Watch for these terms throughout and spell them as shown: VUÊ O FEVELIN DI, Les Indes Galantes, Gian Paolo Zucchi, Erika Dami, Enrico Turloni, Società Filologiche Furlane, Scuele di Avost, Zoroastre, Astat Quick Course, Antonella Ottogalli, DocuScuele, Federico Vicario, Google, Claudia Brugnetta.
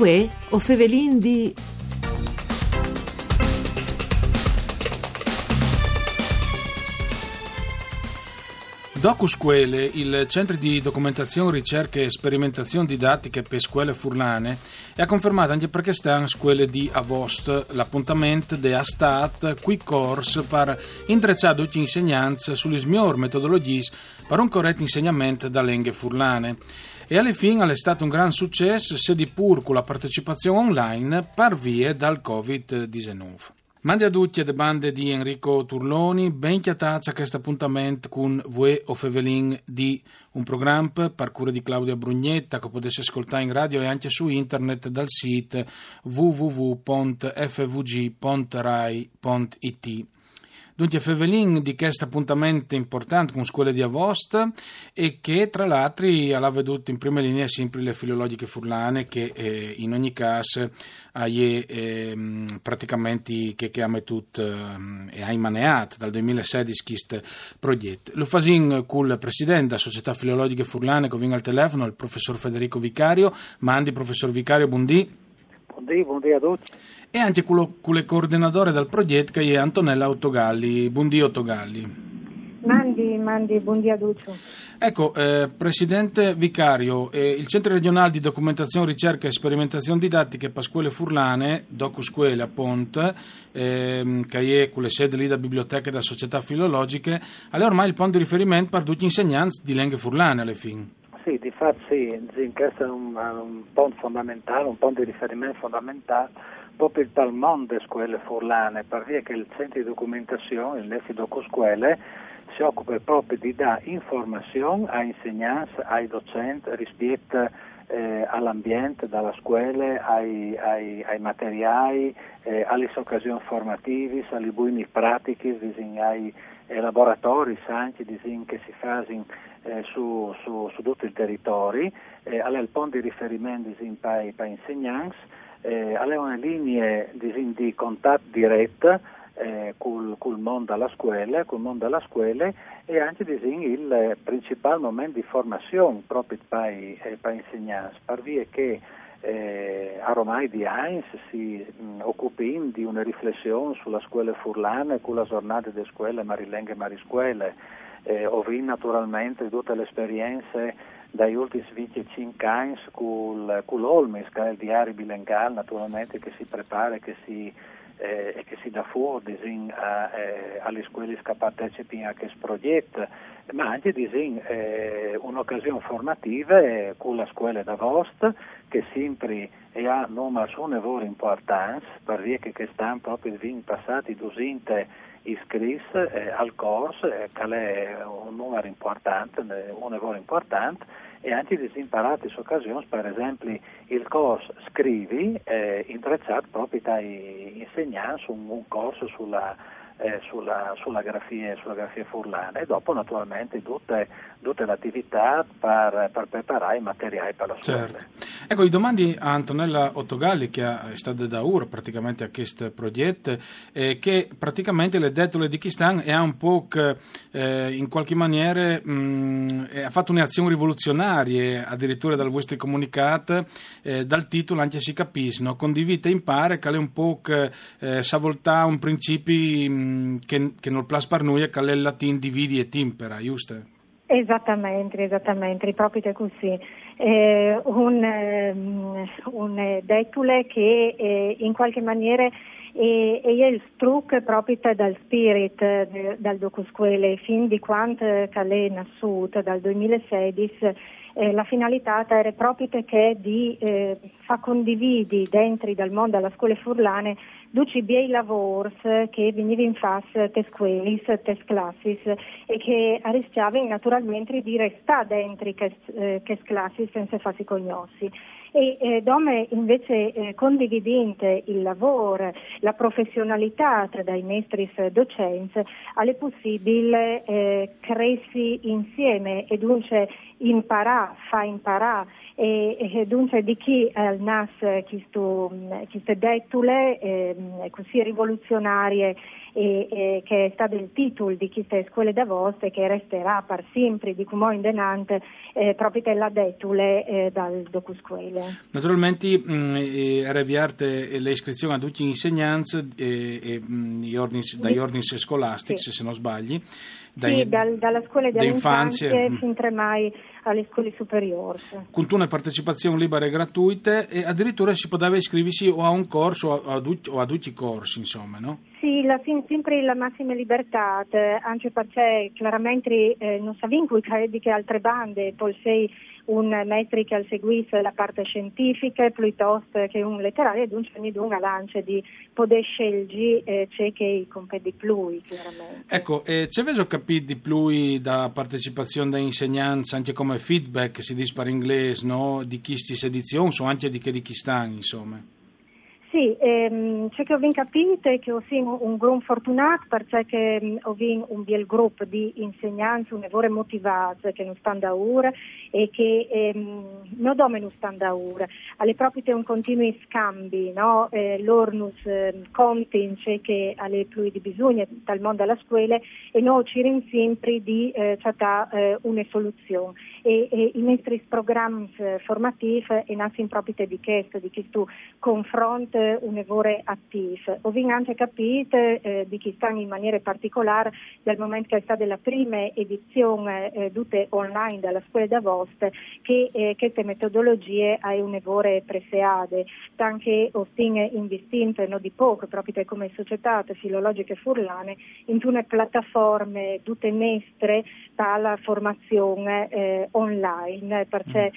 VUÊ O FEVELIN DI. DocuScuele, il centro di documentazione, ricerca e sperimentazione didattica per scuole furlane, ha confermato anche perché stanno scuole di Avost l'appuntamento di Astat Quick Course per indrezzare tutti gli insegnanti sulle migliori metodologie per un corretto insegnamento da lingue furlane. E alla fine è stato un gran successo, se di pur con la partecipazione online per via dal Covid-19. Mandi a tutti le bande di Enrico Turloni, ben chiatazza questo appuntamento con VUE O Fevelin di, un programma per cura di Claudia Brugnetta che potesse ascoltare in radio e anche su internet dal sito www.fvg.rai.it. Dunque, a Fevelin di questo appuntamento importante con Scuole di Avost e che tra l'altro ha veduto in prima linea sempre le filologiche furlane che in ogni caso praticamente che ha mettut e ha maneato dal 2016 questo progetto. Lo fasin con il presidente della Società Filologiche Furlane che viene al telefono, il professor Federico Vicario. Mandi, professor Vicario, buondì. Buondì a tutti. E anche con le coordinatore del progetto che è Antonella Ottogalli. Buondì Ottogalli. Mandi, buondì a tutti. Ecco, presidente Vicario, il Centro Regionale di Documentazione, Ricerca e Sperimentazione Didattica per Scuole Furlane, DocuScuele appunto, che è con le sedi lì da biblioteca e da società filologiche, è ormai il punto di riferimento per tutti gli insegnanti di lingue furlane alle fine. Sì, di fatto sì, questo è un punto fondamentale, un punto di riferimento fondamentale proprio per il mondo delle scuole furlane, per dire che il centro di documentazione, il DocuScuele, si occupa proprio di dare informazione ai insegnanti, ai docenti rispetto all'ambiente, dalla scuola, ai materiali, alle occasioni formative, alle buone pratiche, ai laboratori anche che si fanno su tutto il territorio, al punto di riferimento per gli insegnanti, alle una linea di contatto diretto col mondo alla scuola, e anche il principale momento di formazione proprio per gli insegnanti, per via che ormai di Heinz si occupa di una riflessione sulla scuola furlane, con la giornata delle scuole marilenghe e mariscuole, ovvero naturalmente tutte le esperienze dagli ultimi 25 anni con l'Olmes, che è il diario bilinguale naturalmente che si prepara e che si dà fuori alle scuole che partecipano a questo progetto, ma anche un'occasione formativa con la scuola d'Avost, che sempre ha un suo lavoro importante, per dire che quest'anno proprio sono passati 200 iscritti al corso, che è un numero importante, un lavoro importante, e anche disimparate su occasioni, per esempio il corso Scrivi, interessato proprio dai insegnanti, un corso sulla grafia furlana, e dopo naturalmente tutte le attività per preparare i materiali per la scuola. Certo. Ecco, i domandi a Antonella Ottogalli, che è stata da ora praticamente a questo progetto, che praticamente le detole di Kistan e ha un po' che, in qualche maniera ha fatto un'azione rivoluzionaria addirittura dal vostro comunicato, dal titolo anche si capiscono, condivide e impara, che è un po' che s'avolta un principio che non plas par noi, che è il latin dividi e timpera, giusto? Esattamente, proprio così. Un detule che in qualche maniera è il trucco proprio dal spirit dal DocuScuele, fin di quanto è nascuto dal 2016, la finalità era proprio che di far condividi dentro dal mondo alla scuola furlane duci bei lavori che venivano fatti te scuelis, te classis, e che rischiavano naturalmente di restare dentro che classis senza farsi cognossi. E dove invece condividente il lavoro la professionalità tra dai maestris docents alle possibile cresci insieme e dunque imparà, fa imparà e dunque di chi nas queste dettule così rivoluzionarie e che è stato il titolo di queste scuole d'Avost e che resterà per sempre di come in denante proprio della detule dal DocuScuele. Naturalmente arriviate le iscrizioni a tutti gli insegnanti dagli ordini scolastici, sì. Se non sbagli, dalla scuola dell'infanzia fin tramai alle scuole superiori. Con una partecipazione libera e gratuita e addirittura si poteva iscriversi o a un corso o a tutti i corsi, insomma, no? Sì, sempre la massima libertà, anche perché chiaramente non si vincola di che altre bande, poi sei un maestro che seguisse la parte scientifica piuttosto che un letterario, e dunque ogni lance di poter scegliere c'è che compete di più, chiaramente. Ecco, c'è veso capire di più da partecipazione da insegnanza, anche come feedback, si dice per inglese, no? Di chi sti sedizioni, o anche di che di chi stanno, insomma. Sì, c'è che ho capito che ho un gruppo fortunato perché ho un bel gruppo di insegnanti, un lavoro motivato che non stanno da ora e che non stanno da ora. Alle proprie un continuo scambi, no? L'ornus conti che alle più di bisogno dal mondo alla scuola e noi ci rendiamo sempre di una soluzione. E i nostri programmi formativi nascono proprio di questo, di chi tu confronti un evore attivo. Ho anche capito di chi sta in maniera particolare dal momento che è stata la prima edizione tutte online dalla scuola d'Avost che queste metodologie hai un evore preseade, anche ostine investite non di poco, proprio come Società Filologiche Furlane, in una piattaforma tutte mestre dalla formazione online, perché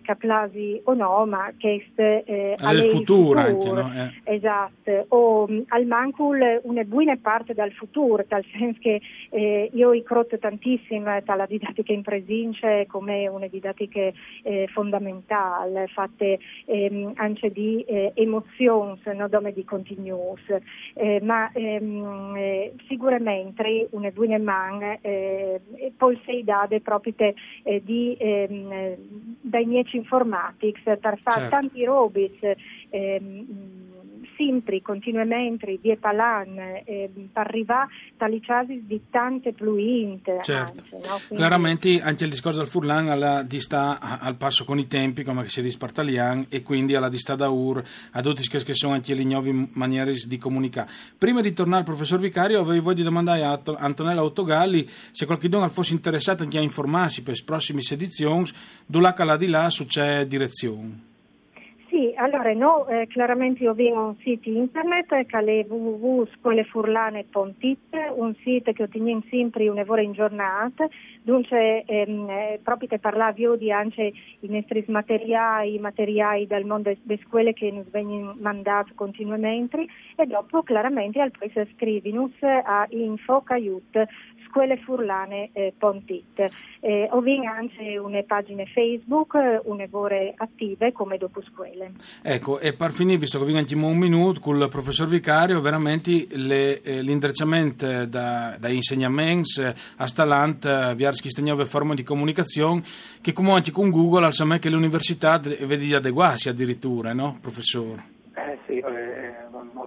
caplasi o no, ma che al futuro anche, no? Esatto, o al mancul una buona parte dal futuro, dal senso che io crotto tantissimo dalla didattica in presenza come una didattica fondamentale, fatte anche di emozioni, non dome di continuous, ma sicuramente una buona man poi sei date proprio di dai miei informatics per fare tanti robis sempre continuamente via palan per arrivare tali casi di tante pluinte, certo. Anche, no? Quindi... Chiaramente anche il discorso del Furlan alla dista al passo con i tempi come che si risparta l'Ian e quindi alla dista da ur ad tutti che sono anche le nuove maniere di comunicare. Prima di tornare al professor Vicario avevo voglia di domandare a Antonella Ottogalli se qualcuno fosse interessato anche a informarsi per le prossime edizioni dell'Acala di là su c'è direzione. Sì, allora no, chiaramente io vengo un sito internet che è www.scuolefurlane.it, un sito che ottiene sempre un'evora in giornata, dunque proprio che parlavo di anche i nostri materiali dal mondo delle scuole che non vengono mandati continuamente e dopo chiaramente al poi scrivinus a info.caiut scuolefurlane.it. Ho anche una pagina Facebook, un'evore attive come DocuScuele. Ecco, e per finire, visto che vi anche un minuto con il professor Vicario, veramente l'indrecciamento da insegnamenti a Stalant via nuove forme di comunicazione che come anche con Google al che l'università vede di adeguarsi addirittura, no, professore? Sì,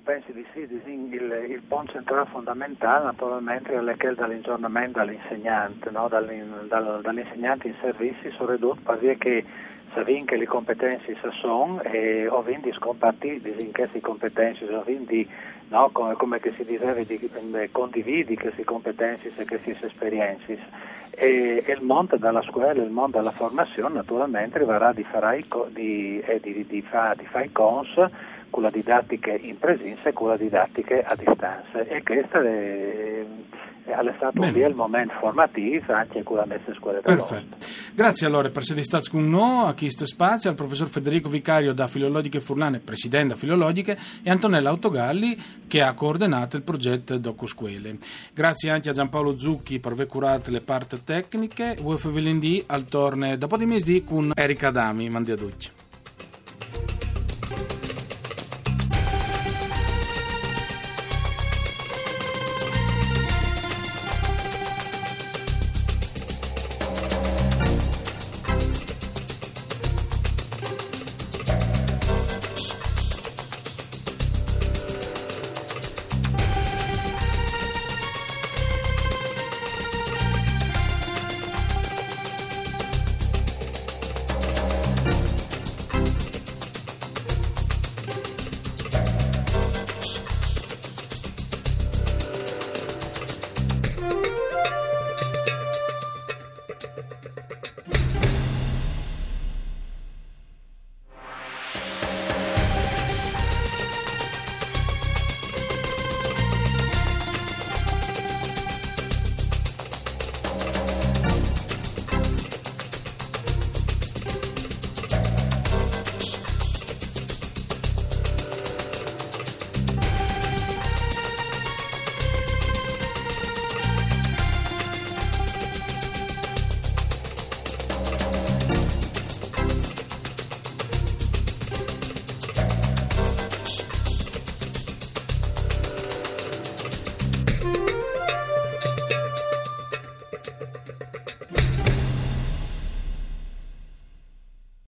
penso di sì, il punto centrale fondamentale naturalmente è che dall'aggiornamento dall'insegnante, no? Dall'insegnante in servizi sono ridotti perché se vincono le competenze se sono e ho vinto di queste competenze, ho vinto, no? Come che si diceva, di condividi queste competenze e queste esperienze e il mondo dalla scuola, il mondo dalla formazione naturalmente verrà di fare i cons con la didattica in presenza e con la didattica a distanza e questo è stato il momento formativo anche con la messa a scuola. Perfetto, grazie allora per essere stati con noi a questo spazio al professor Federico Vicario da Filologiche Furlane, presidente da Filologiche, e Antonella Ottogalli che ha coordinato il progetto DocuScuele. Grazie anche a Gian Paolo Zucchi per aver curato le parti tecniche. VUÊ O FEVELIN DI al torne dopo di mesi con Erika Dami. Mandi a tutti.